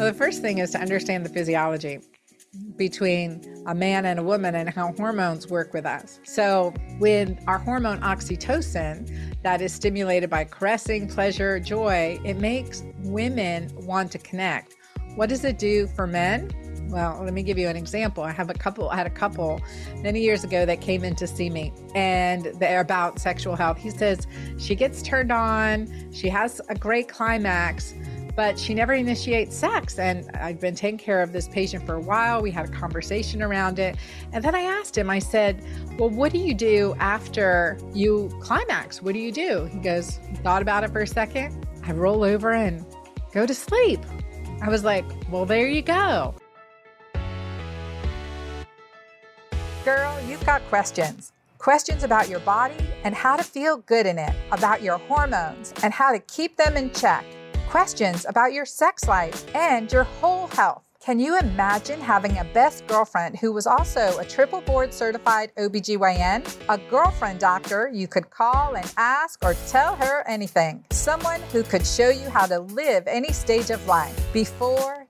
So the first thing is to understand the physiology between a man and a woman and how hormones work with us. So with our hormone oxytocin that is stimulated by caressing, pleasure, joy, it makes women want to connect. What does it do for men? Well, let me give you an example. I had a couple many years ago that came in to see me, and they're about sexual health. He says, she gets turned on, she has a great climax, but she never initiates sex. And I've been taking care of this patient for a while. We had a conversation around it. And then I asked him, I said, well, what do you do after you climax? What do you do? He goes, thought about it for a second. I roll over and go to sleep. I was like, well, there you go. Girl, you've got questions. Questions about your body and how to feel good in it, about your hormones and how to keep them in check. Questions about your sex life and your whole health. Can you imagine having a best girlfriend who was also a triple board certified OBGYN? A girlfriend doctor you could call and ask or tell her anything. Someone who could show you how to live any stage of life before,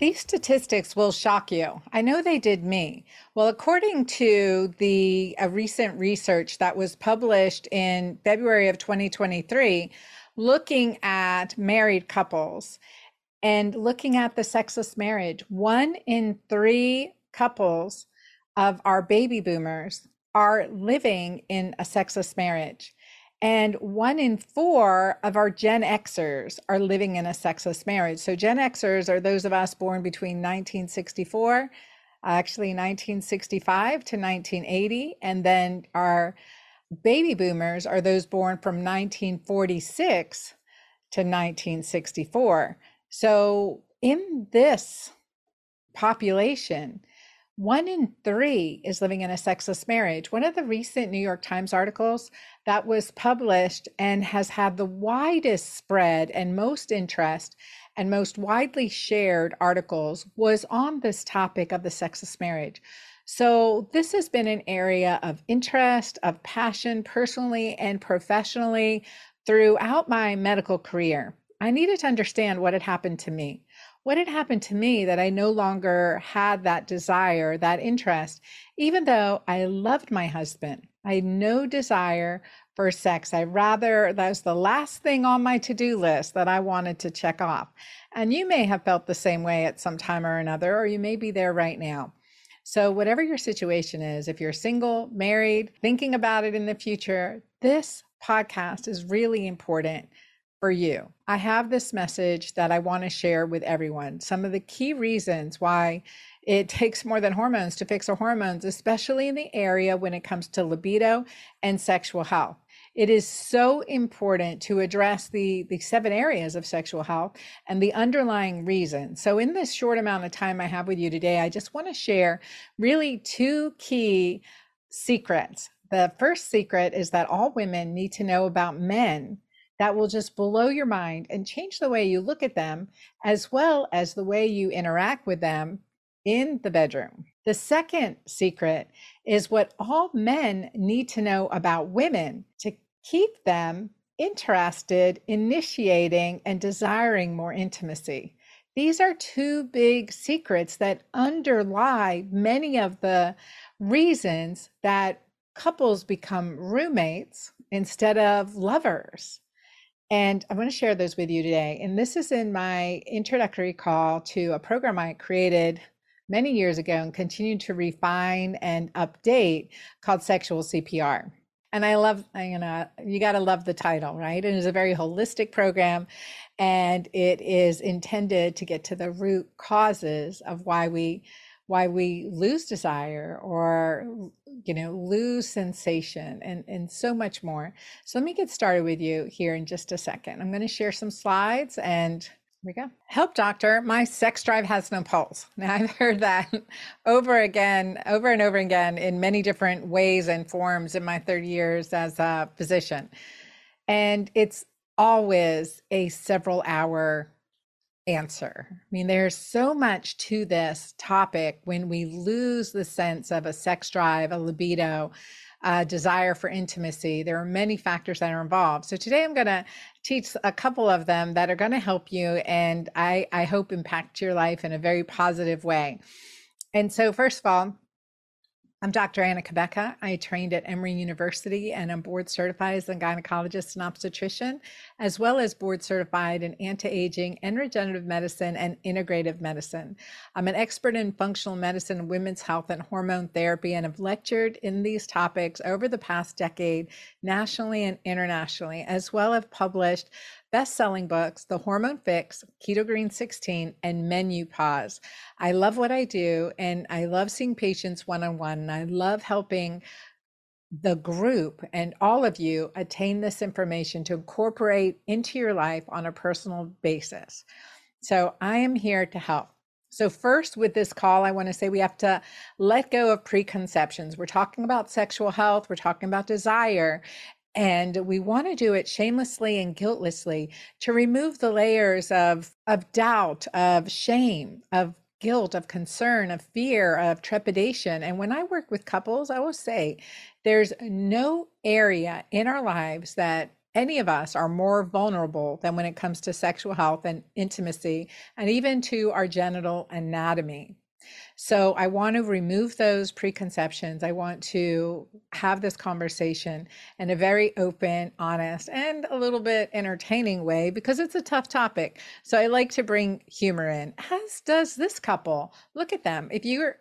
These statistics will shock you. I know they did me. Well, according to a recent research that was published in February of 2023, looking at married couples and looking at the sexless marriage, 1 in 3 couples of our baby boomers are living in a sexless marriage. And 1 in 4 of our Gen Xers are living in a sexless marriage. So Gen Xers are those of us born between 1965 to 1980. And then our baby boomers are those born from 1946 to 1964. So in this population, 1 in 3 is living in a sexless marriage. One of the recent New York Times articles that was published and has had the widest spread and most interest and most widely shared articles was on this topic of the sexless marriage. So this has been an area of interest, of passion, personally and professionally throughout my medical career. I needed to understand what had happened to me. What had happened to me that I no longer had that desire, that interest, even though I loved my husband. I had no desire for sex. That was the last thing on my to-do list that I wanted to check off. And you may have felt the same way at some time or another, or you may be there right now. So whatever your situation is, if you're single, married, thinking about it in the future, this podcast is really important for you. I have this message that I want to share with everyone. Some of the key reasons why it takes more than hormones to fix our hormones, especially in the area when it comes to libido and sexual health. It is so important to address the 7 areas of sexual health and the underlying reasons. So in this short amount of time I have with you today, I just want to share really 2 key secrets. The first secret is that all women need to know about men. That will just blow your mind and change the way you look at them, as well as the way you interact with them in the bedroom. The second secret is what all men need to know about women to keep them interested, initiating, and desiring more intimacy. These are 2 big secrets that underlie many of the reasons that couples become roommates instead of lovers. And I want to share those with you today. And this is in my introductory call to a program I created many years ago and continued to refine and update called Sexual CPR. And I love, you got to love the title, right? It is a very holistic program, and it is intended to get to the root causes of why we lose desire or, lose sensation and so much more. So let me get started with you here in just a second. I'm going to share some slides and There we go. Help, doctor. My sex drive has no pulse. Now, I've heard that over and over again in many different ways and forms in my 30 years as a physician. And it's always a several hour answer. I mean, there's so much to this topic when we lose the sense of a sex drive, a libido, a desire for intimacy. There are many factors that are involved. So today I'm going to teach a couple of them that are going to help you and I hope impact your life in a very positive way. And so first of all, I'm Dr. Anna Cabeca. I trained at Emory University and I'm board certified as a gynecologist and obstetrician, as well as board certified in anti-aging and regenerative medicine and integrative medicine. I'm an expert in functional medicine, women's health and hormone therapy, and have lectured in these topics over the past decade, nationally and internationally, as well as published best-selling books, The Hormone Fix, Keto Green 16, and Menu Pause. I love what I do, and I love seeing patients one-on-one, and I love helping the group and all of you attain this information to incorporate into your life on a personal basis. So I am here to help. So first, with this call, I want to say we have to let go of preconceptions. We're talking about sexual health, we're talking about desire, and we want to do it shamelessly and guiltlessly to remove the layers of doubt, of shame, of guilt, of concern, of fear, of trepidation. And when I work with couples, I will say there's no area in our lives that any of us are more vulnerable than when it comes to sexual health and intimacy, and even to our genital anatomy. So I want to remove those preconceptions. I want to have this conversation in a very open, honest, and a little bit entertaining way, because it's a tough topic. So I like to bring humor in, as does this couple. Look at them. If you're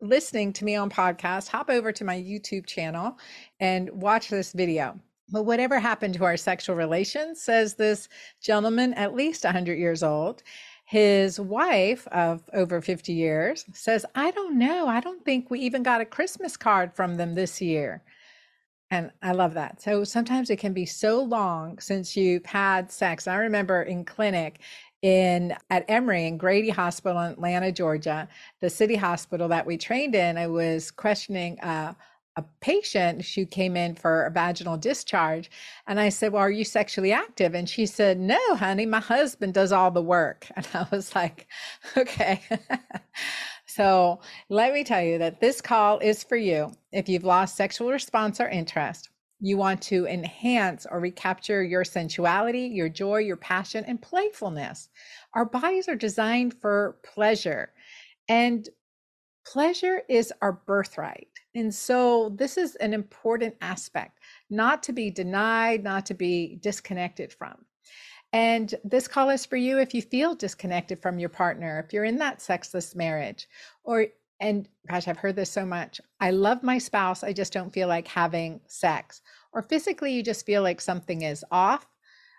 listening to me on podcast, hop over to my YouTube channel and watch this video. But whatever happened to our sexual relations, says this gentleman, at least 100 years old. His wife of over 50 years says, I don't know. I don't think we even got a Christmas card from them this year. And I love that. So sometimes it can be so long since you've had sex. I remember in clinic at Emory in Grady Hospital in Atlanta, Georgia, the city hospital that we trained in, I was questioning a patient who came in for a vaginal discharge. And I said, well, are you sexually active? And she said, no, honey, my husband does all the work. And I was like, okay. So let me tell you that this call is for you. If you've lost sexual response or interest, you want to enhance or recapture your sensuality, your joy, your passion, and playfulness. Our bodies are designed for pleasure, and pleasure is our birthright. And so this is an important aspect, not to be denied, not to be disconnected from. And this call is for you if you feel disconnected from your partner, if you're in that sexless marriage, or, and gosh, I've heard this so much. I love my spouse, I just don't feel like having sex. Or physically, you just feel like something is off.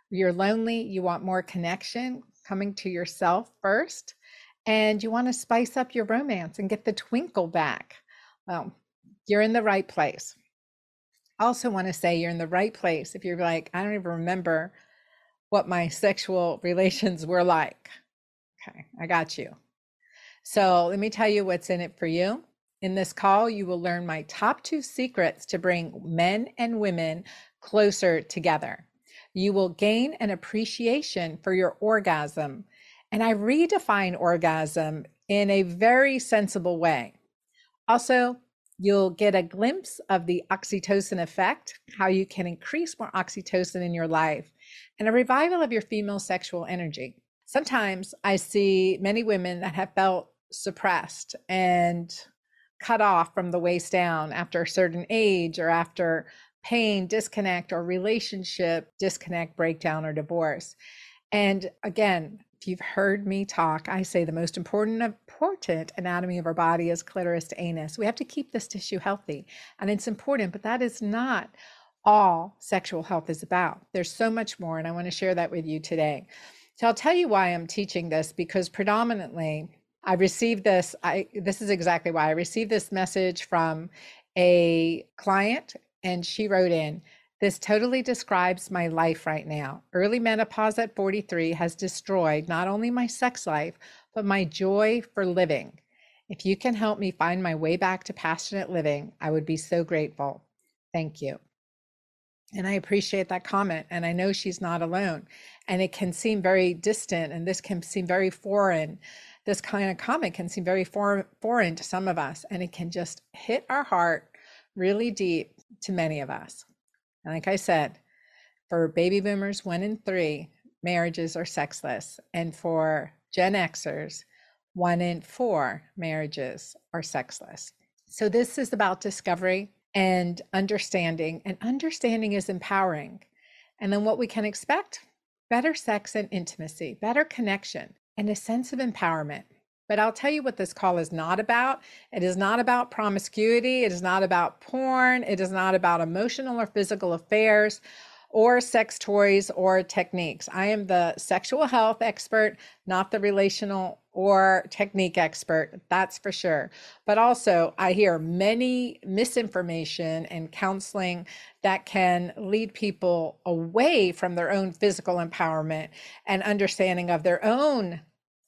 You're lonely, you want more connection, coming to yourself first. And you want to spice up your romance and get the twinkle back. Well, you're in the right place. I also want to say you're in the right place if you're like, I don't even remember what my sexual relations were like. Okay, I got you. So let me tell you what's in it for you. In this call, you will learn my top 2 secrets to bring men and women closer together. You will gain an appreciation for your orgasm. And I redefine orgasm in a very sensible way. Also, you'll get a glimpse of the oxytocin effect, how you can increase more oxytocin in your life, and a revival of your female sexual energy. Sometimes I see many women that have felt suppressed and cut off from the waist down after a certain age or after pain, disconnect, or relationship disconnect, breakdown, or divorce. And again, if you've heard me talk, I say the most important anatomy of our body is clitoris to anus. We have to keep this tissue healthy, and it's important, but that is not all sexual health is about. There's so much more, and I want to share that with you today. So I'll tell you why I'm teaching this, because predominantly I received this. This is exactly why I received this message from a client, and she wrote in This totally describes my life right now. Early menopause at 43 has destroyed not only my sex life, but my joy for living. If you can help me find my way back to passionate living, I would be so grateful. Thank you. And I appreciate that comment, and I know she's not alone. And it can seem very distant, and this can seem very foreign. This kind of comment can seem very foreign to some of us, and it can just hit our heart really deep to many of us. And like I said, for baby boomers, 1 in 3 marriages are sexless, and for Gen Xers, 1 in 4 marriages are sexless. So this is about discovery and understanding, and understanding is empowering. And then what we can expect: better sex and intimacy, better connection, and a sense of empowerment. But I'll tell you what this call is not about. It is not about promiscuity. It is not about porn. It is not about emotional or physical affairs or sex toys or techniques. I am the sexual health expert, not the relational or technique expert, that's for sure. But also, I hear many misinformation and counseling that can lead people away from their own physical empowerment and understanding of their own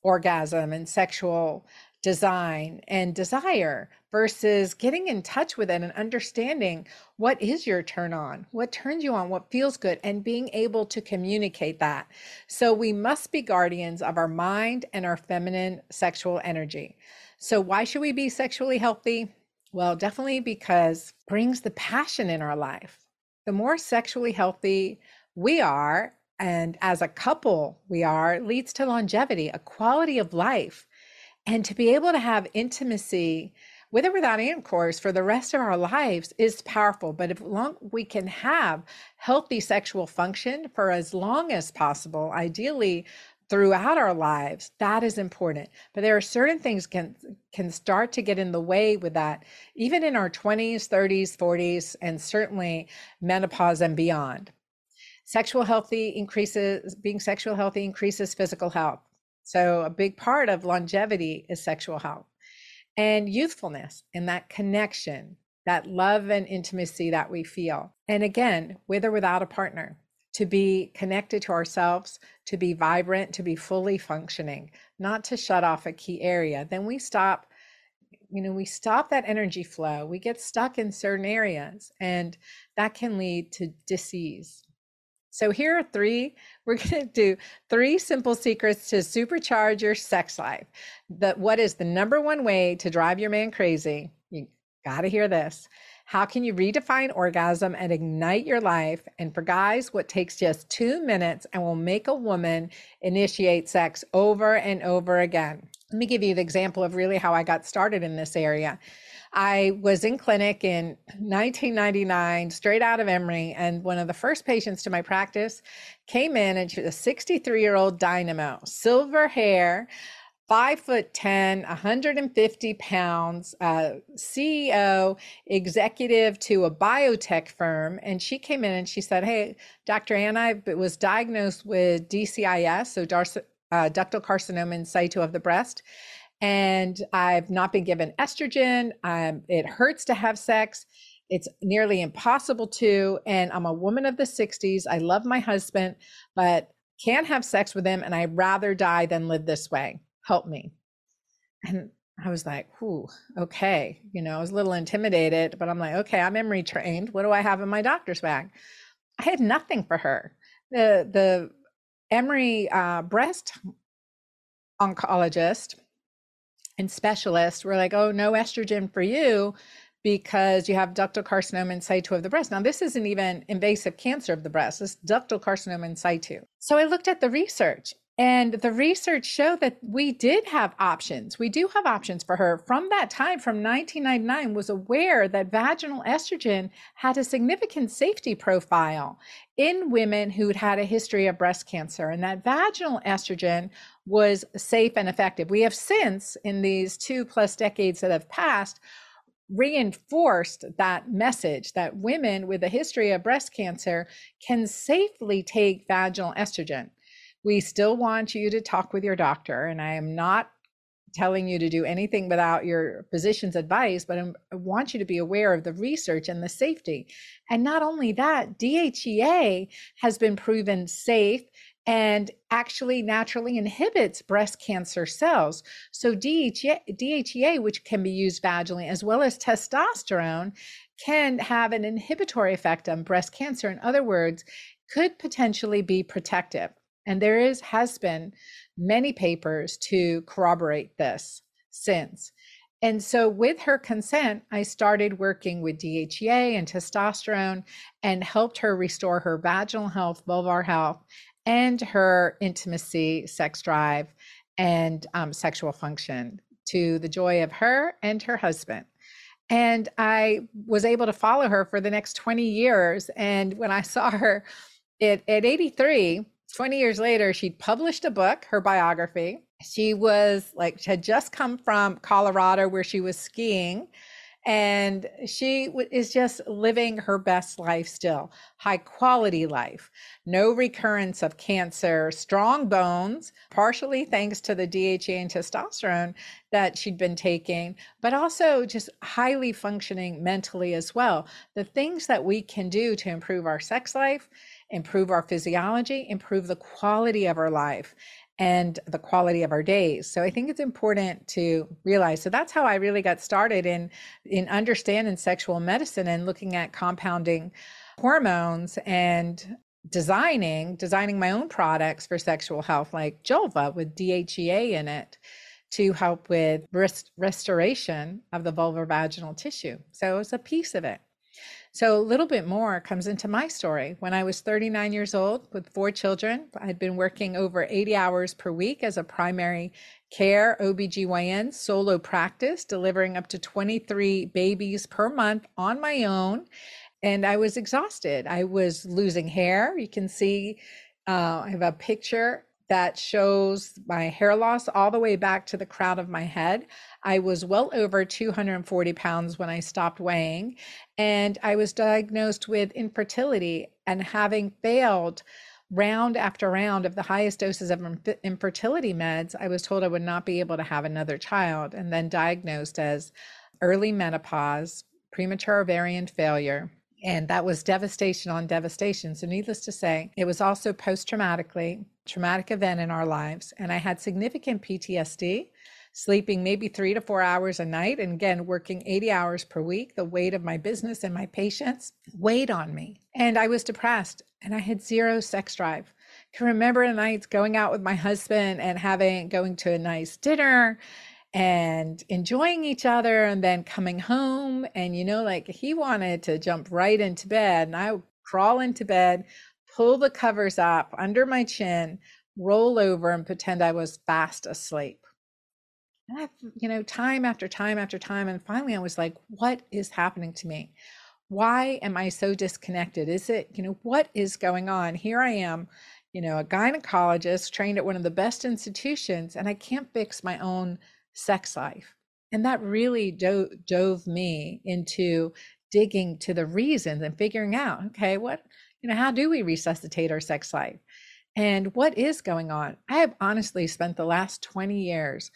orgasm and sexual design and desire, versus getting in touch with it and understanding what is your turn on, what turns you on, what feels good, and being able to communicate that. So we must be guardians of our mind and our feminine sexual energy. So why should we be sexually healthy? Well, definitely because it brings the passion in our life. The more sexually healthy we are, and as a couple we are, leads to longevity, a quality of life, and to be able to have intimacy with or without intercourse for the rest of our lives is powerful. But if long we can have healthy sexual function for as long as possible, ideally throughout our lives, that is important. But there are certain things can start to get in the way with that, even in our 20s, 30s, 40s, and certainly menopause and beyond. Being sexual healthy increases physical health. So a big part of longevity is sexual health and youthfulness, and that connection, that love and intimacy that we feel. And again, with or without a partner, to be connected to ourselves, to be vibrant, to be fully functioning, not to shut off a key area. Then we stop, we stop that energy flow. We get stuck in certain areas, and that can lead to disease. So here are three simple secrets to supercharge your sex life. What is the number one way to drive your man crazy? You gotta hear this. How can you redefine orgasm and ignite your life? And for guys, what takes just 2 minutes and will make a woman initiate sex over and over again. Let me give you the example of really how I got started in this area. I was in clinic in 1999, straight out of Emory, and one of the first patients to my practice came in, and she was a 63-year-old dynamo, silver hair, 5'10", 150 pounds, CEO, executive to a biotech firm. And she came in and she said, "Hey, Dr. Anna, I was diagnosed with DCIS, so ductal carcinoma in situ of the breast. And I've not been given estrogen. It hurts to have sex. It's nearly impossible to. And I'm a woman of the 60s. I love my husband, but can't have sex with him. And I'd rather die than live this way. Help me." And I was like, "Ooh, okay." I was a little intimidated, but I'm like, okay, I'm Emory trained. What do I have in my doctor's bag? I had nothing for her. The Emory breast oncologist and specialists were like, "Oh, no estrogen for you because you have ductal carcinoma in situ of the breast." Now, this isn't even invasive cancer of the breast, it's ductal carcinoma in situ. So I looked at the research, and the research showed that we did have options. We do have options for her. From that time, from 1999, was aware that vaginal estrogen had a significant safety profile in women who'd had a history of breast cancer, and that vaginal estrogen was safe and effective. We have since, in these 2+ decades that have passed, reinforced that message that women with a history of breast cancer can safely take vaginal estrogen. We still want you to talk with your doctor, and I am not telling you to do anything without your physician's advice, but I want you to be aware of the research and the safety. And not only that, DHEA has been proven safe and actually naturally inhibits breast cancer cells. So DHEA, which can be used vaginally, as well as testosterone, can have an inhibitory effect on breast cancer. In other words, could potentially be protective. And there has been many papers to corroborate this since. And so with her consent, I started working with DHEA and testosterone and helped her restore her vaginal health, vulvar health, and her intimacy, sex drive, and sexual function to the joy of her and her husband. And I was able to follow her for the next 20 years. And when I saw her at 83, 20 years later, she'd published a book, her biography. She was like, she had just come from Colorado where she was skiing, and she is just living her best life still. High quality life, no recurrence of cancer, strong bones, partially thanks to the DHEA and testosterone that she'd been taking, but also just highly functioning mentally as well. The things that we can do to improve our sex life, improve our physiology, improve the quality of our life and the quality of our days. So I think it's important to realize. So that's how I really got started in understanding sexual medicine and looking at compounding hormones and designing my own products for sexual health, like Julva with DHEA in it, to help with restoration of the vulvar vaginal tissue. So it's a piece of it. So a little bit more comes into my story. When I was 39 years old with 4 children, I'd been working over 80 hours per week as a primary care OBGYN solo practice, delivering up to 23 babies per month on my own. And I was exhausted. I was losing hair. You can see, I have a picture that shows my hair loss all the way back to the crown of my head. I was well over 240 pounds when I stopped weighing, and I was diagnosed with infertility, and having failed round after round of the highest doses of infertility meds, I was told I would not be able to have another child, and then diagnosed as early menopause, premature ovarian failure. And that was devastation on devastation. So needless to say, it was also traumatic event in our lives. And I had significant PTSD, sleeping maybe 3 to 4 hours a night. And again, working 80 hours per week, the weight of my business and my patients weighed on me. And I was depressed and I had zero sex drive. I can remember the nights going out with my husband and going to a nice dinner and enjoying each other, and then coming home, and like he wanted to jump right into bed, and I would crawl into bed, pull the covers up under my chin, roll over, and pretend I was fast asleep. And I, time after time after time, and finally I was like, what is happening to me? Why am I so disconnected? Is it, what is going on? Here I am, a gynecologist trained at one of the best institutions, and I can't fix my own sex life. And that really dove me into digging to the reasons and figuring out, okay, how do we resuscitate our sex life? And what is going on? I have honestly spent the last 20 years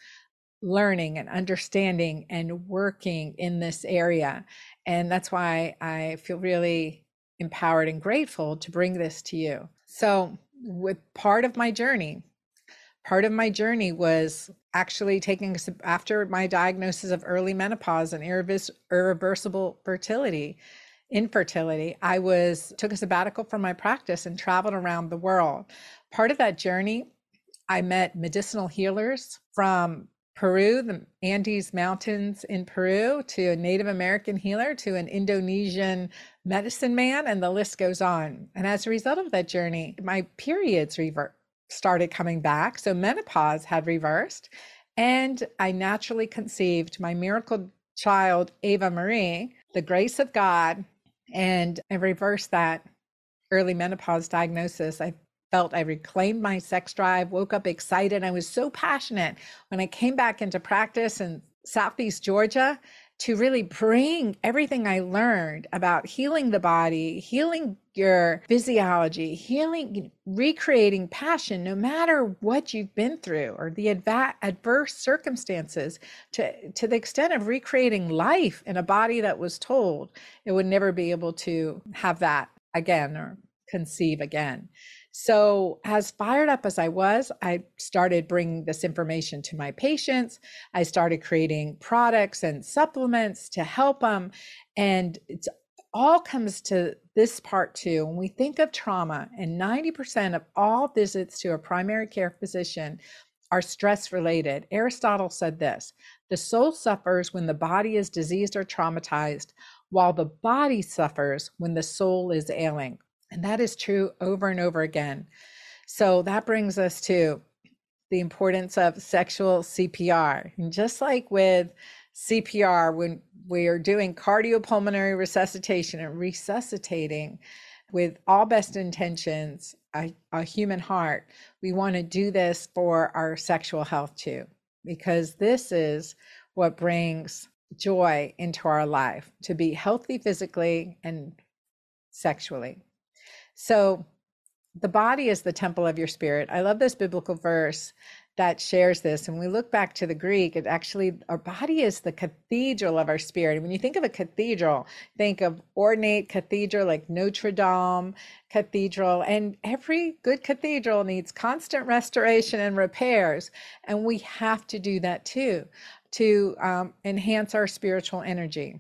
learning and understanding and working in this area. And that's why I feel really empowered and grateful to bring this to you. So with part of my journey was actually taking, after my diagnosis of early menopause and irreversible infertility, I took a sabbatical from my practice and traveled around the world. Part of that journey, I met medicinal healers from Peru, the Andes Mountains in Peru, to a Native American healer, to an Indonesian medicine man, and the list goes on. And as a result of that journey, my periods started coming back. So menopause had reversed, and I naturally conceived my miracle child, Ava Marie, the grace of God, and I reversed that early menopause diagnosis. I felt I reclaimed my sex drive, woke up excited. I was so passionate when I came back into practice in Southeast Georgia to really bring everything I learned about healing the body, healing your physiology, healing, recreating passion, no matter what you've been through or the adverse circumstances, to the extent of recreating life in a body that was told it would never be able to have that again or conceive again. So as fired up as I was, I started bringing this information to my patients. I started creating products and supplements to help them. And it's all comes to this part too. When we think of trauma, and 90% of all visits to a primary care physician are stress related. Aristotle said this: the soul suffers when the body is diseased or traumatized, while the body suffers when the soul is ailing. And that is true over and over again. So that brings us to the importance of sexual CPR. And just like with CPR, when we are doing cardiopulmonary resuscitation and resuscitating with all best intentions, a human heart, we want to do this for our sexual health too, because this is what brings joy into our life, to be healthy physically and sexually. So the body is the temple of your spirit. I love this biblical verse that shares this. And we look back to the Greek, it actually, our body is the cathedral of our spirit. And when you think of a cathedral, think of ornate cathedral, like Notre Dame Cathedral, and every good cathedral needs constant restoration and repairs. And we have to do that too, to enhance our spiritual energy.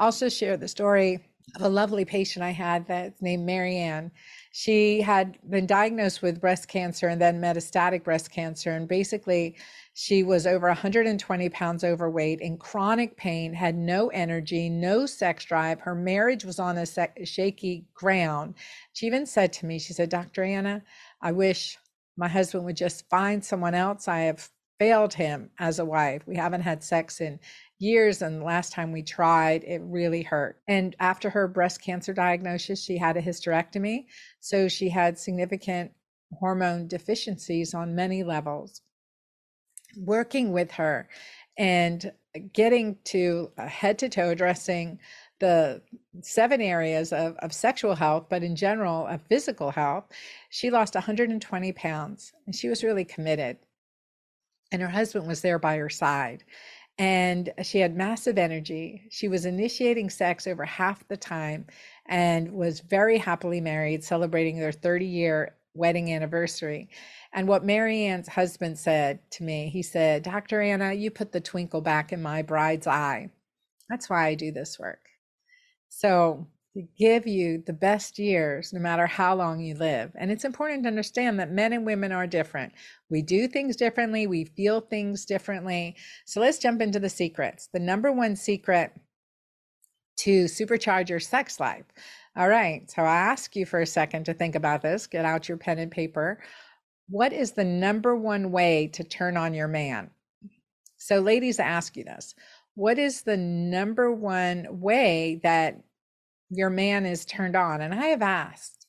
Also share the story of a lovely patient I had that's named Marianne. She had been diagnosed with breast cancer and then metastatic breast cancer. And basically she was over 120 pounds overweight, in chronic pain, had no energy, no sex drive. Her marriage was on a shaky ground. She even said to me, she said, "Dr. Anna, I wish my husband would just find someone else. I have failed him as a wife. We haven't had sex in years, and the last time we tried, it really hurt." And after her breast cancer diagnosis, she had a hysterectomy. So she had significant hormone deficiencies on many levels. Working with her and getting to head to toe, addressing the 7 areas of sexual health, but in general of physical health, she lost 120 pounds and she was really committed. And her husband was there by her side. And she had massive energy. She was initiating sex over half the time and was very happily married, celebrating their 30-year wedding anniversary. And what Marianne's husband said to me, he said, "Dr. Anna, you put the twinkle back in my bride's eye. That's why I do this work. So to give you the best years, no matter how long you live." And it's important to understand that men and women are different. We do things differently. We feel things differently. So let's jump into the secrets. The number one secret to supercharge your sex life. All right. So I ask you for a second to think about this. Get out your pen and paper. What is the number one way to turn on your man? So ladies, I ask you this. What is the number one way that your man is turned on? And I have asked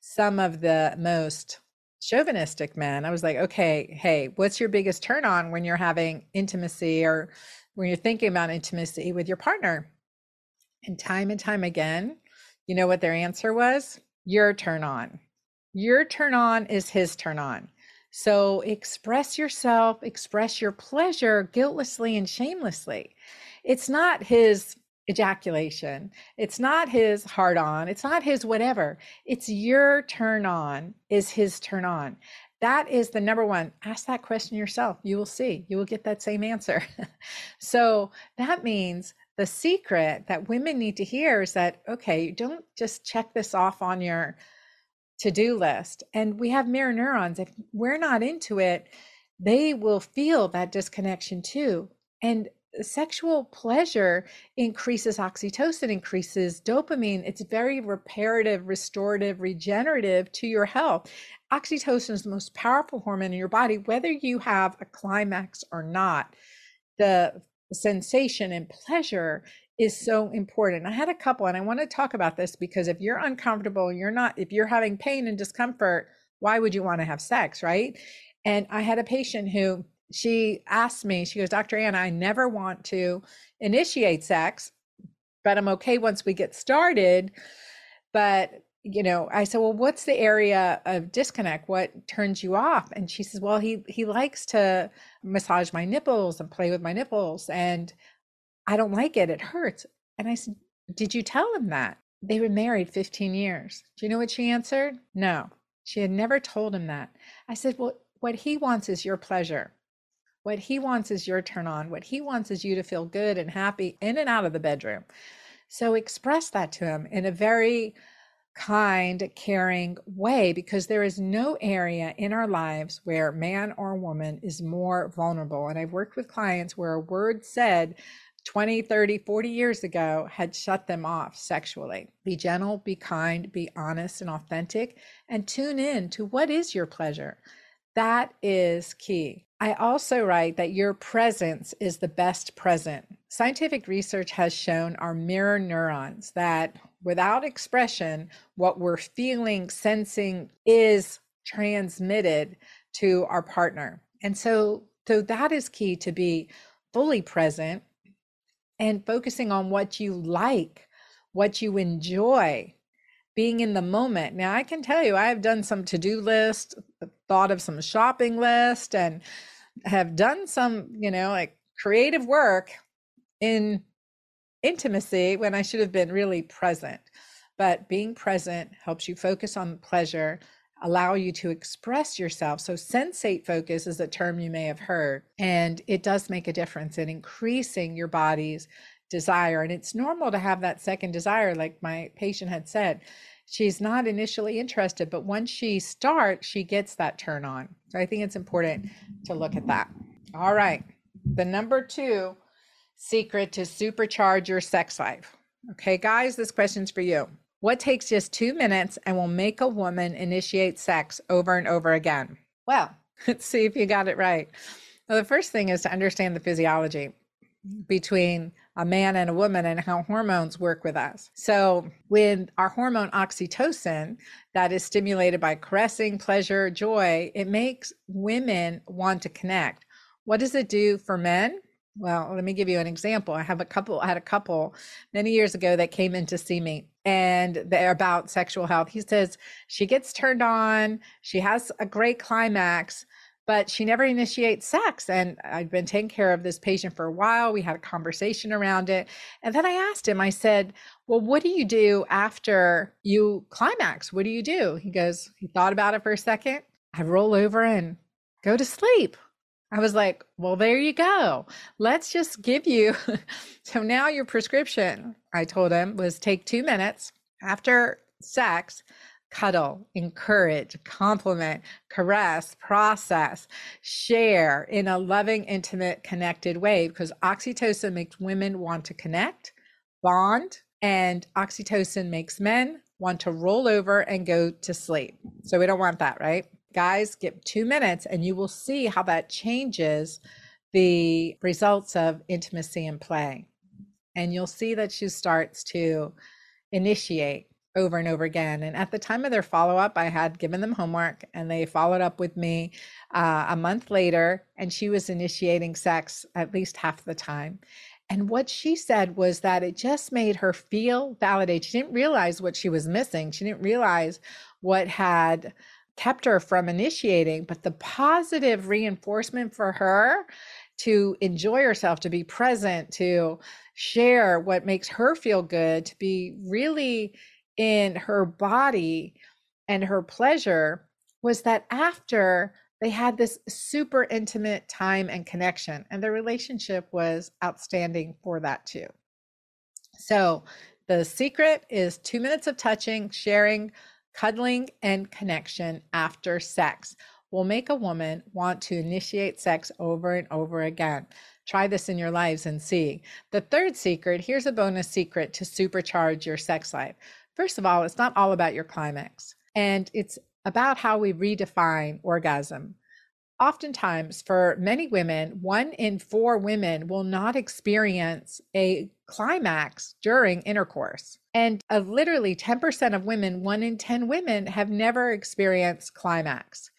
some of the most chauvinistic men. I was like, "Okay, hey, what's your biggest turn on when you're having intimacy or when you're thinking about intimacy with your partner?" And time again, you know what their answer was? Your turn on. Your turn on is his turn on. So express yourself, express your pleasure guiltlessly and shamelessly. It's not his ejaculation. It's not his hard on. It's not his whatever. It's your turn on is his turn on. That is the number one. Ask that question yourself. You will see. You will get that same answer. So that means the secret that women need to hear is that, okay, you don't just check this off on your to-do list. And we have mirror neurons. If we're not into it, they will feel that disconnection too. And sexual pleasure increases oxytocin, increases dopamine. It's very reparative, restorative, regenerative to your health. Oxytocin is the most powerful hormone in your body, whether you have a climax or not. The sensation and pleasure is so important. I had a couple, and I want to talk about this because if you're uncomfortable, if you're having pain and discomfort, why would you want to have sex, right? And I had a patient who she asked me, she goes, Dr. Anna, I never want to initiate sex, but I'm okay once we get started. But, you know, I said, well, what's the area of disconnect? What turns you off? And she says, well, he likes to massage my nipples and play with my nipples, and I don't like it. It hurts. And I said, did you tell him that? They were married 15 years. Do you know what she answered? No, she had never told him that. I said, well, what he wants is your pleasure. What he wants is your turn on. What he wants is you to feel good and happy in and out of the bedroom. So express that to him in a very kind, caring way, because there is no area in our lives where man or woman is more vulnerable. And I've worked with clients where a word said 20, 30, 40 years ago had shut them off sexually. Be gentle, be kind, be honest and authentic, and tune in to what is your pleasure. That is key. I also write that your presence is the best present. Scientific research has shown our mirror neurons that without expression, what we're feeling, sensing is transmitted to our partner. And so that is key, to be fully present and focusing on what you like, what you enjoy, being in the moment. Now, I can tell you, I have done some to-do list, thought of some shopping list, and have done some, you know, like creative work in intimacy when I should have been really present. But being present helps you focus on pleasure, allow you to express yourself. So sensate focus is a term you may have heard, and it does make a difference in increasing your body's desire. And it's normal to have that second desire. Like my patient had said, she's not initially interested, but once she starts, she gets that turn on. So I think it's important to look at that. All right. The number two secret to supercharge your sex life. Okay, guys, this question's for you. What takes just 2 minutes and will make a woman initiate sex over and over again? Well, let's see if you got it right. Well, the first thing is to understand the physiology between a man and a woman and how hormones work with us. So with our hormone oxytocin that is stimulated by caressing, pleasure, joy, it makes women want to connect. What does it do for men? Well, let me give you an example. I had a couple many years ago that came in to see me, and they're about sexual health. He says, she gets turned on, she has a great climax, but she never initiates sex. And I've been taking care of this patient for a while. We had a conversation around it. And then I asked him, I said, well, what do you do after you climax? What do you do? He goes, he thought about it for a second. I roll over and go to sleep. I was like, well, there you go. Let's just give you. So now your prescription, I told him, was take 2 minutes after sex, cuddle, encourage, compliment, caress, process, share in a loving, intimate, connected way, because oxytocin makes women want to connect, bond, and oxytocin makes men want to roll over and go to sleep. So we don't want that, right? Guys, give 2 minutes and you will see how that changes the results of intimacy and play. And you'll see that she starts to initiate over and over again. And at the time of their follow-up, I had given them homework, and they followed up with me a month later, and she was initiating sex at least half the time. And what she said was that it just made her feel validated. She didn't realize what she was missing. She didn't realize what had kept her from initiating, but the positive reinforcement for her to enjoy herself, to be present, to share what makes her feel good, to be really in her body and her pleasure, was that after they had this super intimate time and connection, and their relationship was outstanding for that too. So the secret is 2 minutes of touching, sharing, cuddling, and connection after sex will make a woman want to initiate sex over and over again. Try this in your lives and see. The third secret, here's a bonus secret to supercharge your sex life. First of all, it's not all about your climax, and it's about how we redefine orgasm. Oftentimes, for many women, 1 in 4 women will not experience a climax during intercourse. And literally 10% of women, 1 in 10 women, have never experienced climax.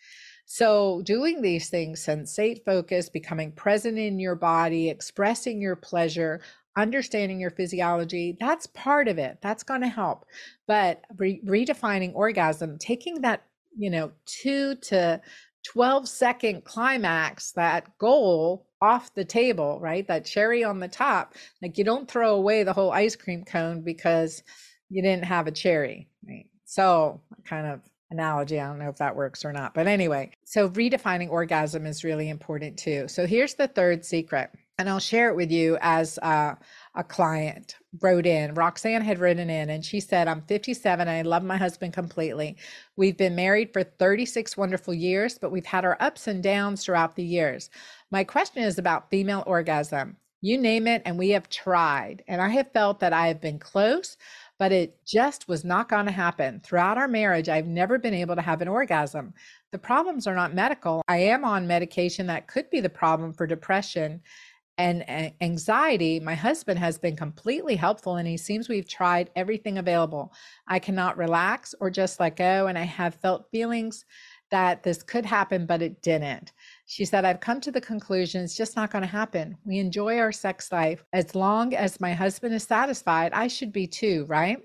So doing these things, sensate focus, becoming present in your body, expressing your pleasure, understanding your physiology, that's part of it. That's going to help. But redefining orgasm, taking that, 2 to 12-second climax, that goal off the table, right? That cherry on the top. Like, you don't throw away the whole ice cream cone because you didn't have a cherry, right? So kind of analogy, I don't know if that works or not, but anyway, so redefining orgasm is really important too. So here's the third secret, and I'll share it with you as a client wrote in. Roxanne had written in and she said, I'm 57 and I love my husband completely. We've been married for 36 wonderful years, but we've had our ups and downs throughout the years. My question is about female orgasm. You name it, and we have tried, and I have felt that I have been close, but it just was not going to happen. Throughout our marriage, I've never been able to have an orgasm. The problems are not medical. I am on medication that could be the problem for depression and anxiety. My husband has been completely helpful, and he seems we've tried everything available. I cannot relax or just let go, and I have felt feelings that this could happen, but it didn't. She said, I've come to the conclusion it's just not going to happen. We enjoy our sex life. As long as my husband is satisfied, I should be too, right?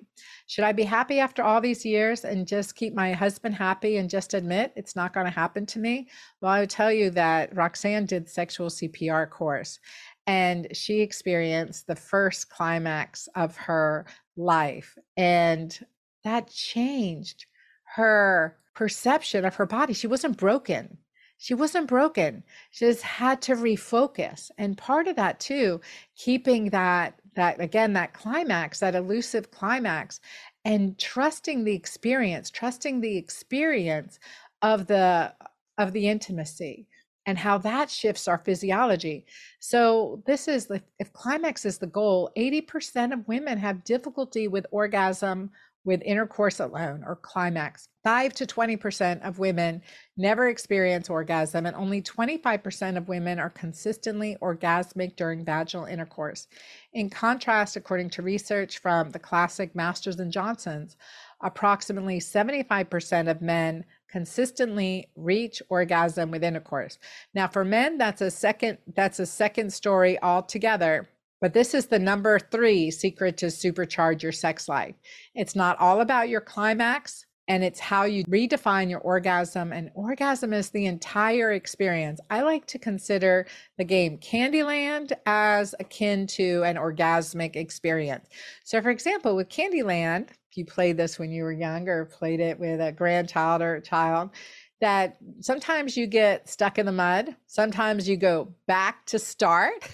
Should I be happy after all these years and just keep my husband happy and just admit it's not going to happen to me? Well, I would tell you that Roxanne did the sexual CPR course, and she experienced the first climax of her life, and that changed her perception of her body. She wasn't broken. She wasn't broken. She just had to refocus. And part of that too, keeping that climax, that elusive climax, and trusting the experience of the intimacy and how that shifts our physiology. So this is, if climax is the goal, 80% of women have difficulty with orgasm with intercourse alone or climax. 5 to 20% of women never experience orgasm, and only 25% of women are consistently orgasmic during vaginal intercourse. In contrast, according to research from the classic Masters and Johnsons, approximately 75% of men consistently reach orgasm with intercourse. Now for men, that's a second story altogether. But this is the number 3 secret to supercharge your sex life. It's not all about your climax, and it's how you redefine your orgasm. And orgasm is the entire experience. I like to consider the game Candyland as akin to an orgasmic experience. So for example, with Candyland, if you played this when you were younger, played it with a grandchild or a child, that sometimes you get stuck in the mud. Sometimes you go back to start.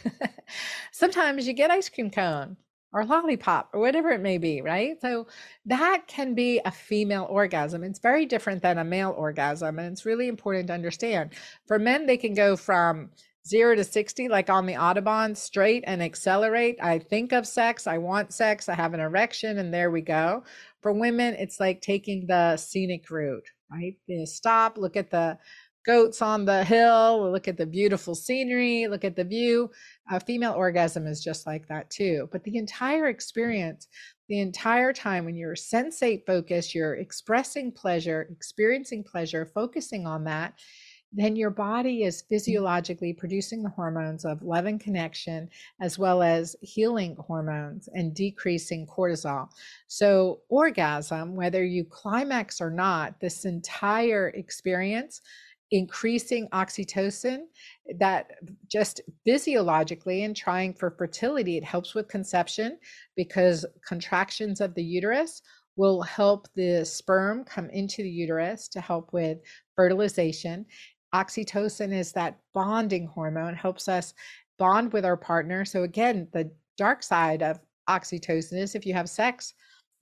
Sometimes you get ice cream cone or lollipop or whatever it may be, right? So that can be a female orgasm. It's very different than a male orgasm. And it's really important to understand. For men, they can go from 0 to 60, like on the Autobahn, straight and accelerate. I think of sex, I want sex, I have an erection, and there we go. For women, it's like taking the scenic route, right? You stop, look at the goats on the hill, look at the beautiful scenery, look at the view. A female orgasm is just like that too. But the entire experience, the entire time when you're sensate focused, you're expressing pleasure, experiencing pleasure, focusing on that, then your body is physiologically producing the hormones of love and connection, as well as healing hormones and decreasing cortisol. So orgasm, whether you climax or not, this entire experience, increasing oxytocin, that just physiologically, and trying for fertility, it helps with conception because contractions of the uterus will help the sperm come into the uterus to help with fertilization. Oxytocin is that bonding hormone, helps us bond with our partner. So again, the dark side of oxytocin is if you have sex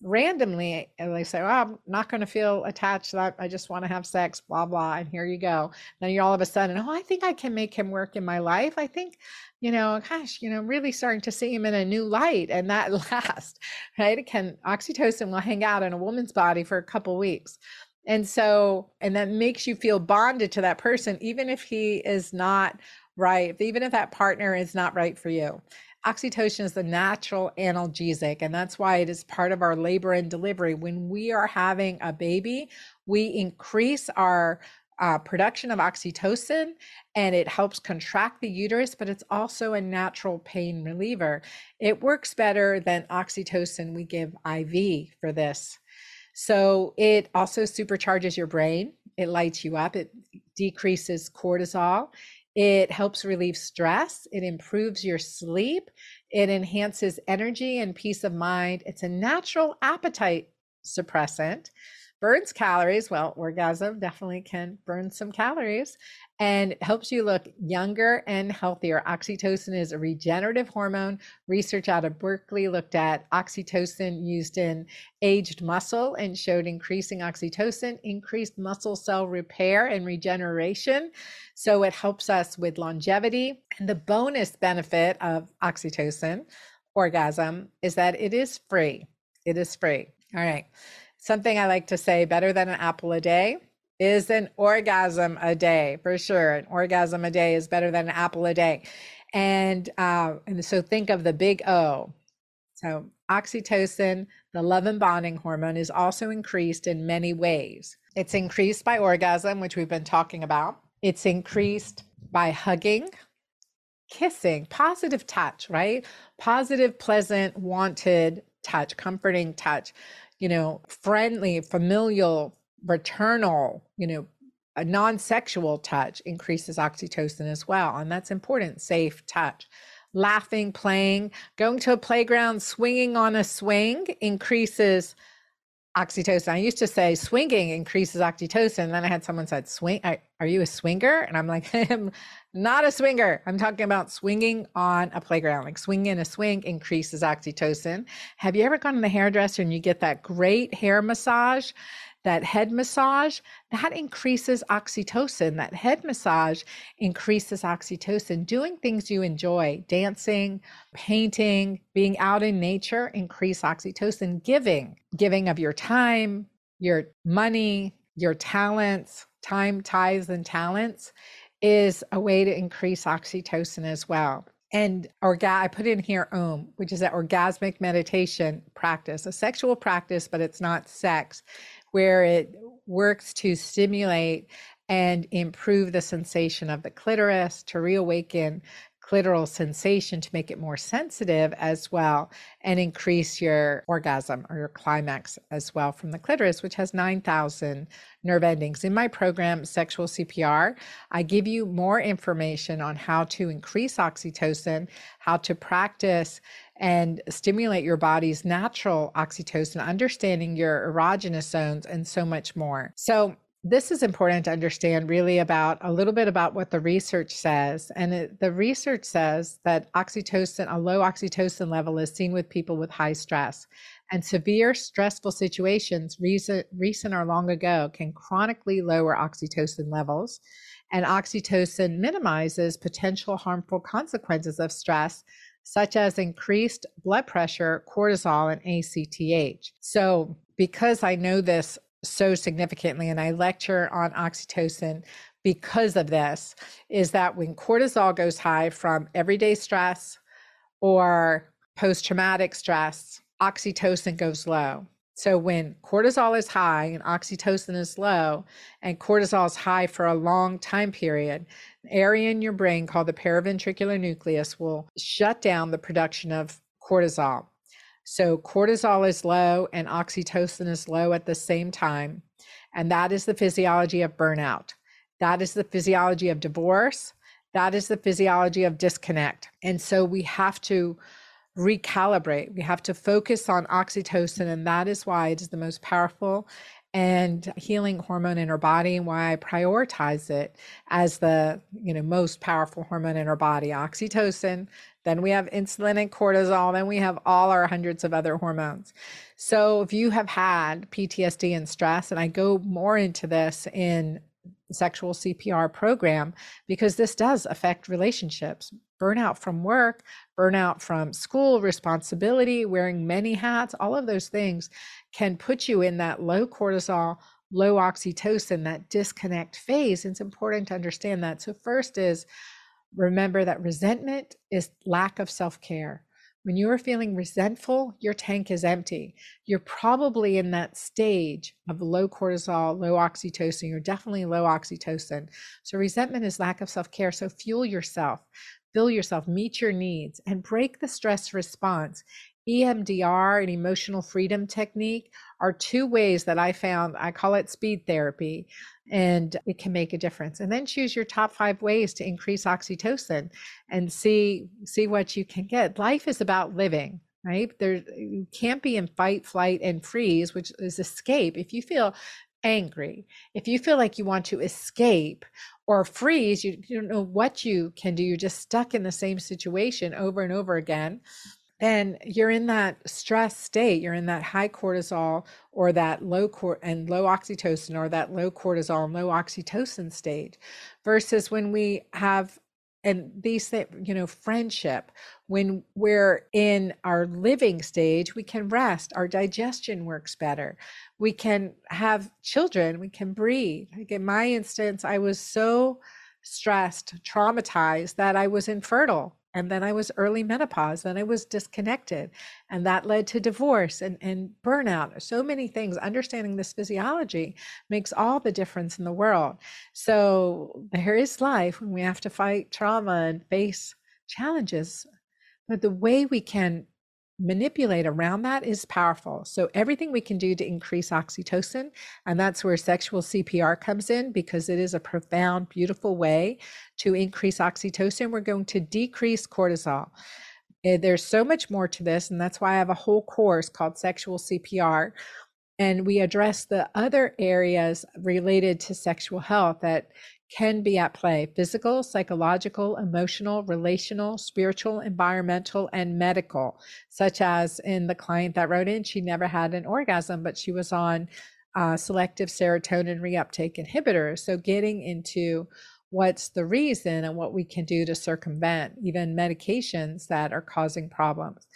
randomly and they say, oh, I'm not going to feel attached, I just want to have sex, blah, blah, and here you go. Then you're all of a sudden, oh, I think I can make him work in my life. I think, I'm really starting to see him in a new light. And that lasts, right? Oxytocin will hang out in a woman's body for a couple weeks. And that makes you feel bonded to that person, even if he is not right, even if that partner is not right for you. Oxytocin is the natural analgesic, and that's why it is part of our labor and delivery. When we are having a baby, we increase our production of oxytocin, and it helps contract the uterus, but it's also a natural pain reliever. It works better than oxytocin we give IV for this. So it also supercharges your brain. It lights you up. It decreases cortisol. It helps relieve stress. It improves your sleep. It enhances energy and peace of mind. It's a natural appetite suppressant. Burns calories. Well, orgasm definitely can burn some calories, and helps you look younger and healthier. Oxytocin is a regenerative hormone. Research out of Berkeley looked at oxytocin used in aged muscle and showed increasing oxytocin, increased muscle cell repair and regeneration. So it helps us with longevity. And the bonus benefit of oxytocin, orgasm, is that it is free. It is free. All right. Something I like to say, better than an apple a day is an orgasm a day, for sure. An orgasm a day is better than an apple a day. And so think of the big O. So oxytocin, the love and bonding hormone, is also increased in many ways. It's increased by orgasm, which we've been talking about. It's increased by hugging, kissing, positive touch, right? Positive, pleasant, wanted touch, comforting touch. You know, friendly, familial, maternal, you know, a non-sexual touch increases oxytocin as well. And that's important, safe touch. Laughing, playing, going to a playground, swinging on a swing increases oxytocin. I used to say swinging increases oxytocin. And then I had someone said, swing, are you a swinger? And I'm like, I am not a swinger. I'm talking about swinging on a playground. Like swinging a swing increases oxytocin. Have you ever gone to the hairdresser and you get that great hair massage, that head massage? That increases oxytocin. That head massage increases oxytocin. Doing things you enjoy, dancing, painting, being out in nature, increase oxytocin. Giving of your time, your money, your talents, time, tithes, and talents is a way to increase oxytocin as well. And I put in here OM, which is an orgasmic meditation practice, a sexual practice, but it's not sex, where it works to stimulate and improve the sensation of the clitoris, to reawaken clitoral sensation, to make it more sensitive as well, and increase your orgasm or your climax as well from the clitoris, which has 9,000 nerve endings. In my program, Sexual CPR, I give you more information on how to increase oxytocin, how to practice and stimulate your body's natural oxytocin, understanding your erogenous zones, and so much more. So this is important to understand really about a little bit about what the research says. And the research says that oxytocin, a low oxytocin level is seen with people with high stress. And severe stressful situations, recent or long ago, can chronically lower oxytocin levels. And oxytocin minimizes potential harmful consequences of stress, such as increased blood pressure, cortisol, and ACTH. So because I know this so significantly, and I lecture on oxytocin because of this, is that when cortisol goes high from everyday stress or post-traumatic stress, oxytocin goes low. So when cortisol is high and oxytocin is low, and cortisol is high for a long time period, an area in your brain called the paraventricular nucleus will shut down the production of cortisol. So cortisol is low and oxytocin is low at the same time. And that is the physiology of burnout. That is the physiology of divorce. That is the physiology of disconnect. And so we have to recalibrate. We have to focus on oxytocin. And that is why it is the most powerful and healing hormone in our body, and why I prioritize it as the, you know, most powerful hormone in our body. Oxytocin, then we have insulin and cortisol, then we have all our hundreds of other hormones. So if you have had PTSD and stress, and I go more into this in Sexual CPR program, because this does affect relationships, burnout from work, burnout from school, responsibility, wearing many hats, all of those things can put you in that low cortisol, low oxytocin, that disconnect phase. It's important to understand that. So first is remember that resentment is lack of self-care. When you're feeling resentful, your tank is empty. You're probably in that stage of low cortisol, low oxytocin. You're definitely low oxytocin. So resentment is lack of self-care. So fuel yourself, fill yourself, meet your needs, and break the stress response. EMDR and emotional freedom technique are two ways that I found, I call it speed therapy, and it can make a difference. And then choose your top 5 ways to increase oxytocin and see what you can get. Life is about living, right? You can't be in fight, flight, and freeze, which is escape. If you feel angry, if you feel like you want to escape or freeze, you don't know what you can do. You're just stuck in the same situation over and over again. Then you're in that stress state, you're in that high cortisol or that low oxytocin, or that low cortisol and low oxytocin state, versus when we have, and these, friendship, when we're in our living stage, we can rest, our digestion works better. We can have children, we can breathe. Like in my instance, I was so stressed, traumatized that I was infertile. And then I was early menopause, then I was disconnected. And that led to divorce and burnout. So many things. Understanding this physiology makes all the difference in the world. So there is life when we have to fight trauma and face challenges. But the way we can manipulate around that is powerful. So everything we can do to increase oxytocin, and that's where sexual CPR comes in, because it is a profound, beautiful way to increase oxytocin. We're going to decrease cortisol. There's so much more to this, and that's why I have a whole course called Sexual CPR, and we address the other areas related to sexual health that can be at play: physical, psychological, emotional, relational, spiritual, environmental, and medical, such as in the client that wrote in, she never had an orgasm, but she was on selective serotonin reuptake inhibitors. So getting into what's the reason and what we can do to circumvent even medications that are causing problems.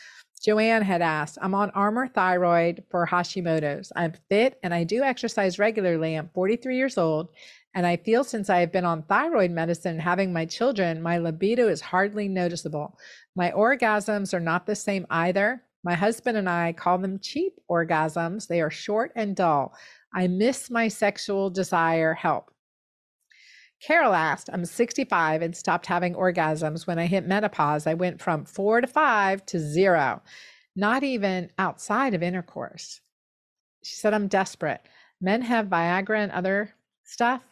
Joanne had asked, I'm on Armour thyroid for Hashimoto's. I'm fit and I do exercise regularly. I'm 43 years old. And I feel since I have been on thyroid medicine and having my children, my libido is hardly noticeable. My orgasms are not the same either. My husband and I call them cheap orgasms. They are short and dull. I miss my sexual desire. Help. Carol asked, I'm 65 and stopped having orgasms. When I hit menopause, I went from 4 to 5 to 0, not even outside of intercourse. She said, I'm desperate. Men have Viagra and other stuff.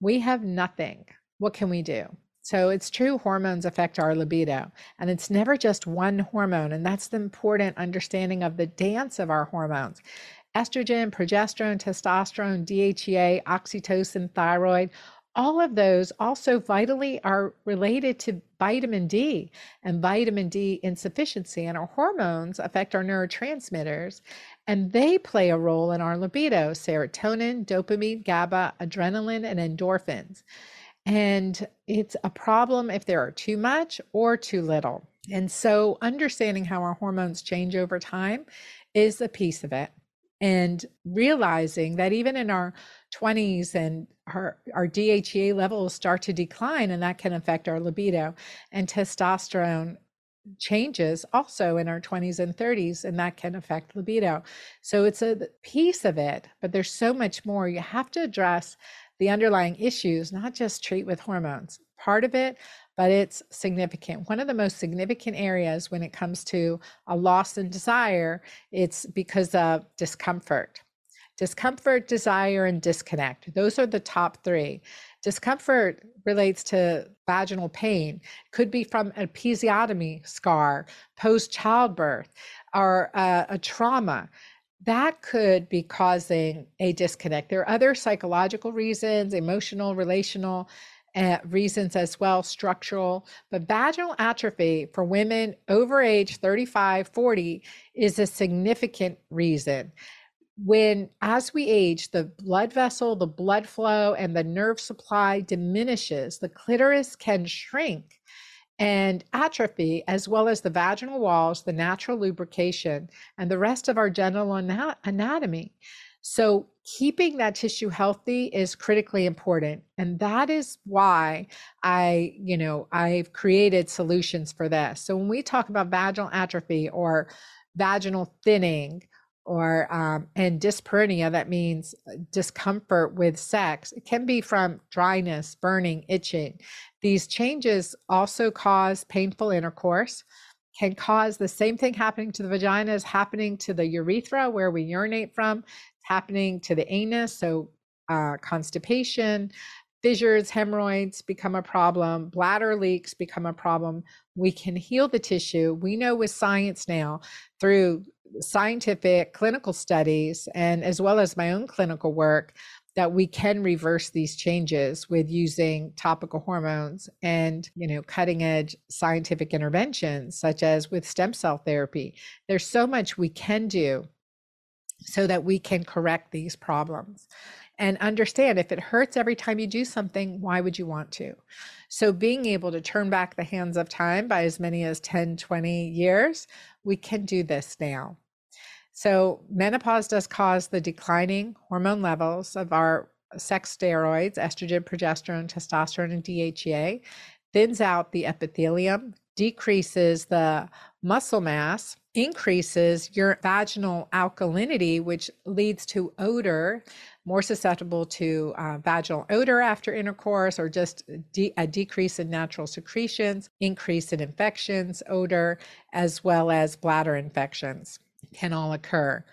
We have nothing. What can we do? So it's true, hormones affect our libido, and it's never just one hormone. And that's the important understanding of the dance of our hormones. Estrogen, progesterone, testosterone, DHEA, oxytocin, thyroid, all of those also vitally are related to vitamin D and vitamin D insufficiency. And our hormones affect our neurotransmitters, and they play a role in our libido: serotonin, dopamine, GABA, adrenaline, and endorphins. And it's a problem if there are too much or too little. And so understanding how our hormones change over time is a piece of it. And realizing that even in our 20s and our DHEA levels start to decline, and that can affect our libido, and testosterone changes also in our 20s and 30s, and that can affect libido. So it's a piece of it, but there's so much more. You have to address the underlying issues, not just treat with hormones. Part of it, but it's significant. One of the most significant areas when it comes to a loss in desire, it's because of discomfort. Discomfort, desire, and disconnect. Those are the top 3. Discomfort relates to vaginal pain, could be from an episiotomy scar, post-childbirth, or a trauma. That could be causing a disconnect. There are other psychological reasons, emotional, relational, reasons as well, structural. But vaginal atrophy for women over age 35, 40 is a significant reason. When, as we age, the blood vessel, the blood flow, and the nerve supply diminishes, the clitoris can shrink and atrophy, as well as the vaginal walls, the natural lubrication, and the rest of our genital anatomy. So keeping that tissue healthy is critically important. And that is why I've created solutions for this. So when we talk about vaginal atrophy or vaginal thinning or and dyspareunia, that means discomfort with sex. It can be from dryness, burning, itching. These changes also cause painful intercourse, can cause the same thing happening to the vagina is happening to the urethra where we urinate from, happening to the anus. So constipation, fissures, hemorrhoids become a problem, bladder leaks become a problem. We can heal the tissue. We know with science now through scientific clinical studies and as well as my own clinical work that we can reverse these changes with using topical hormones and, cutting edge scientific interventions, such as with stem cell therapy. There's so much we can do so that we can correct these problems and understand if it hurts every time you do something, why would you want to? So being able to turn back the hands of time by as many as 10, 20 years, we can do this now. So menopause does cause the declining hormone levels of our sex steroids, estrogen, progesterone, testosterone, and DHEA, thins out the epithelium, decreases the muscle mass, increases your vaginal alkalinity, which leads to odor, more susceptible to vaginal odor after intercourse, or just a decrease in natural secretions, increase in infections, odor, as well as bladder infections can all occur,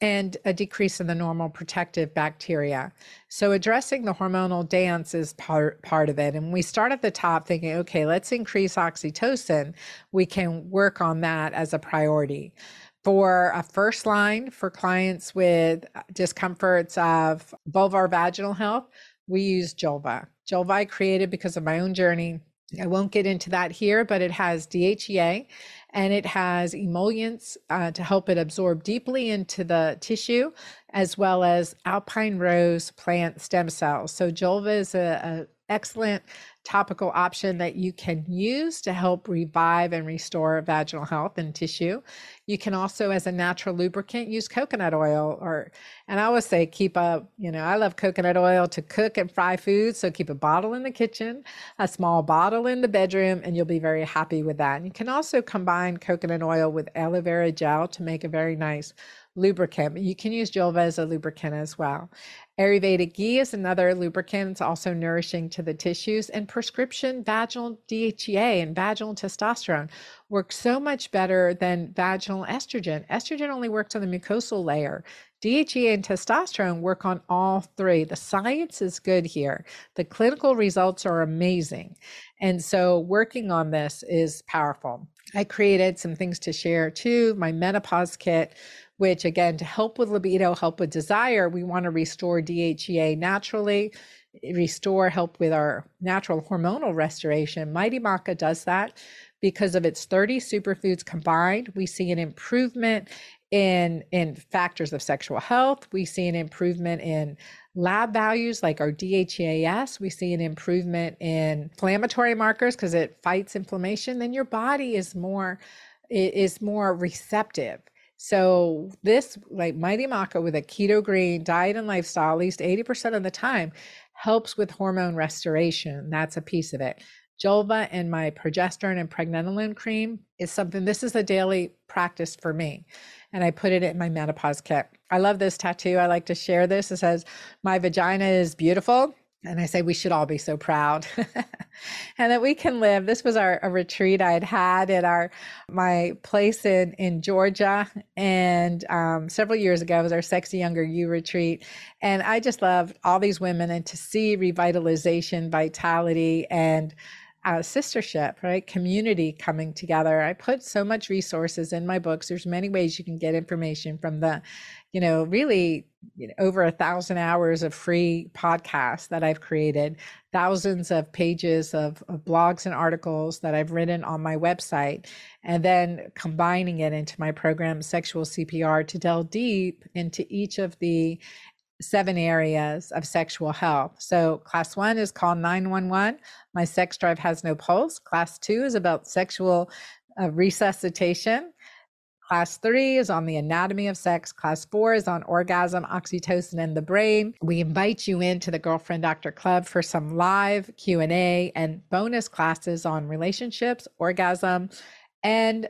and a decrease in the normal protective bacteria. So addressing the hormonal dance is part of it. And we start at the top thinking, okay, let's increase oxytocin. We can work on that as a priority. For a first line for clients with discomforts of vulvar vaginal health, we use Julva. Julva I created because of my own journey. I won't get into that here, but it has DHEA and it has emollients to help it absorb deeply into the tissue, as well as alpine rose plant stem cells. So Julva is an excellent topical option that you can use to help revive and restore vaginal health and tissue. You can also, as a natural lubricant, use coconut oil, and I always say keep a, I love coconut oil to cook and fry food. So keep a bottle in the kitchen, a small bottle in the bedroom, and you'll be very happy with that. And you can also combine coconut oil with aloe vera gel to make a very nice lubricant. You can use Julva as a lubricant as well. Ayurvedic ghee is another lubricant. It's also nourishing to the tissues, and prescription vaginal DHEA and vaginal testosterone work so much better than vaginal estrogen. Estrogen only works on the mucosal layer. DHEA and testosterone work on all three. The science is good here. The clinical results are amazing. And so working on this is powerful. I created some things to share too, my menopause kit, which again, to help with libido, help with desire, we want to restore DHEA naturally, help with our natural hormonal restoration. Mighty Maca does that because of its 30 superfoods combined. We see an improvement in factors of sexual health. We see an improvement in lab values like our DHEAS. We see an improvement in inflammatory markers because it fights inflammation. Then your body is more receptive. So this, like Mighty Maca with a keto green diet and lifestyle, at least 80% of the time, helps with hormone restoration. That's a piece of it. Julva and my progesterone and pregnenolone cream is something, this is a daily practice for me. And I put it in my menopause kit. I love this tattoo. I like to share this. It says, "My vagina is beautiful." And I say, we should all be so proud and that we can live. This was a retreat I had at my place in Georgia. And several years ago, it was our Sexy Younger You retreat. And I just loved all these women and to see revitalization, vitality, and sistership, right? Community coming together. I put so much resources in my books. There's many ways you can get information from the, really over 1,000 hours of free podcasts that I've created, thousands of pages of blogs and articles that I've written on my website, and then combining it into my program, Sexual CPR, to delve deep into each of the 7 areas of sexual health. So class 1 is called 911. My sex drive has no pulse. Class 2 is about sexual resuscitation. Class 3 is on the anatomy of sex. Class 4 is on orgasm, oxytocin, and the brain. We invite you into the Girlfriend Doctor Club for some live Q&A and bonus classes on relationships, orgasm, and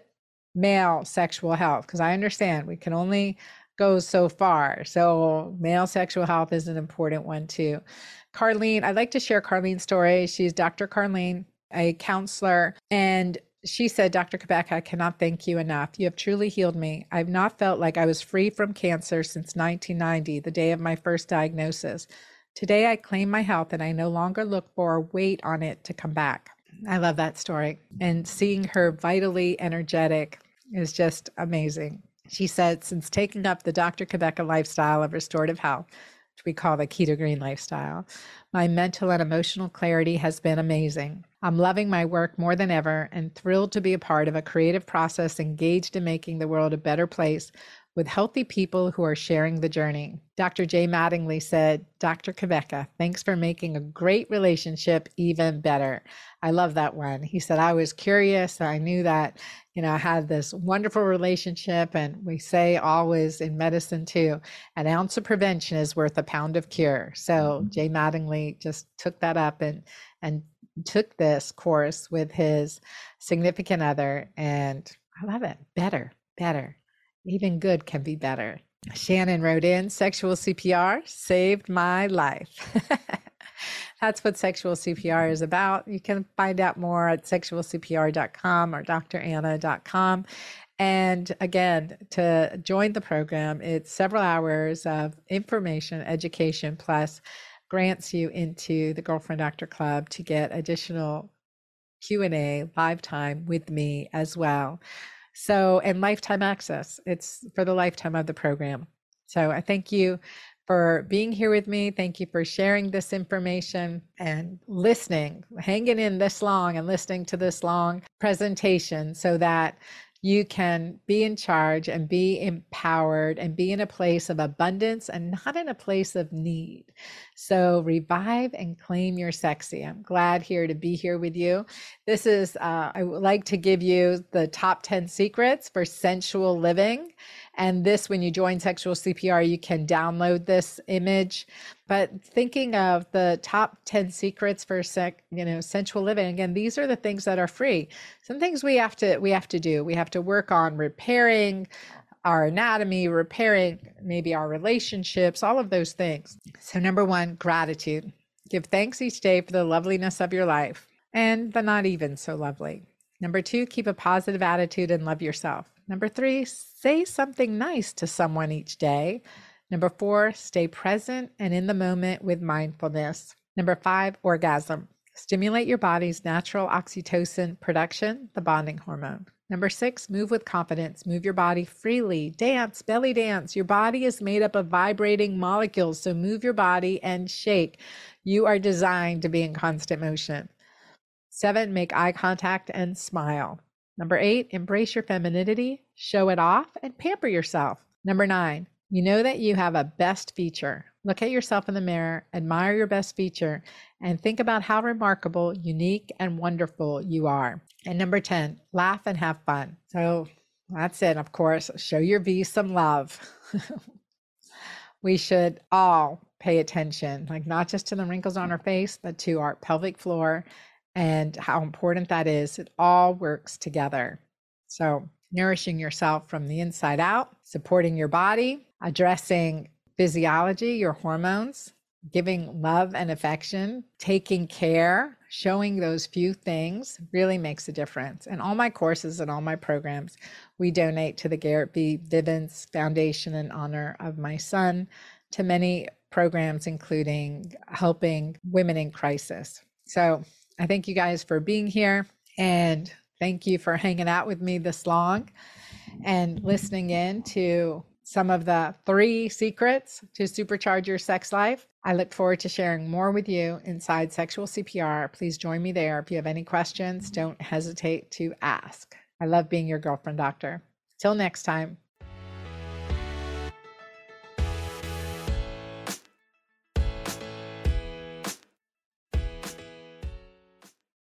male sexual health, because I understand we can only go so far. So male sexual health is an important one too. Carlene, I'd like to share Carlene's story. She's Dr. Carlene, a counselor, and she said, Dr. Cabeca, I cannot thank you enough. You have truly healed me. I've not felt like I was free from cancer since 1990, the day of my first diagnosis. Today, I claim my health and I no longer look for or wait on it to come back. I love that story. And seeing her vitally energetic is just amazing. She said, since taking up the Dr. Cabeca lifestyle of restorative health, which we call the Keto Green lifestyle, my mental and emotional clarity has been amazing. I'm loving my work more than ever and thrilled to be a part of a creative process engaged in making the world a better place with healthy people who are sharing the journey. Dr. Jay Mattingly said, Dr. Cabeca, thanks for making a great relationship even better. I love that one. He said, I was curious. I knew that, you know, I had this wonderful relationship, and we say always in medicine too, an ounce of prevention is worth a pound of cure. So Jay Mattingly just took that up and took this course with his significant other, and I love it. Better, better. Even good can be better. Shannon wrote in, sexual CPR saved my life. That's what sexual CPR is about. You can find out more at sexualcpr.com or dranna.com. And again, to join the program, it's several hours of information, education, plus grants you into the Girlfriend Doctor Club to get additional Q&A live time with me as well. So, and lifetime access, it's for the lifetime of the program. So I thank you for being here with me. Thank you for sharing this information and listening, hanging in this long and listening to this long presentation so that you can be in charge and be empowered and be in a place of abundance and not in a place of need. So revive and claim your sexy. I'm glad here to be here with you. This is, I would like to give you the top 10 secrets for sensual living. And this, when you join Sexual CPR, you can download this image. But thinking of the top 10 secrets for sensual living, again, these are the things that are free. Some things we have to do. We have to work on repairing our anatomy, repairing maybe our relationships, all of those things. So number one, gratitude. Give thanks each day for the loveliness of your life and the not even so lovely. Number two, keep a positive attitude and love yourself. Number three, say something nice to someone each day. Number four, stay present and in the moment with mindfulness. Number five, orgasm. Stimulate your body's natural oxytocin production, the bonding hormone. Number six, move with confidence. Move your body freely. Dance, belly dance. Your body is made up of vibrating molecules, so move your body and shake. You are designed to be in constant motion. Seven, make eye contact and smile. Number eight, embrace your femininity, show it off, and pamper yourself. Number nine, you know that you have a best feature. Look at yourself in the mirror, admire your best feature, and think about how remarkable, unique, and wonderful you are. And number 10, laugh and have fun. So that's it, of course. Show your V some love. We should all pay attention, like not just to the wrinkles on our face, but to our pelvic floor and how important that is. It all works together. So nourishing yourself from the inside out, supporting your body, addressing physiology, your hormones, giving love and affection, taking care, showing those few things really makes a difference. And all my courses and all my programs, we donate to the Garrett B. Vivens Foundation in honor of my son, to many programs, including helping women in crisis. So I thank you guys for being here, and thank you for hanging out with me this long and listening in to some of the 3 secrets to supercharge your sex life. I look forward to sharing more with you inside Sexual CPR. Please join me there. If you have any questions, don't hesitate to ask. I love being your girlfriend doctor. Till next time.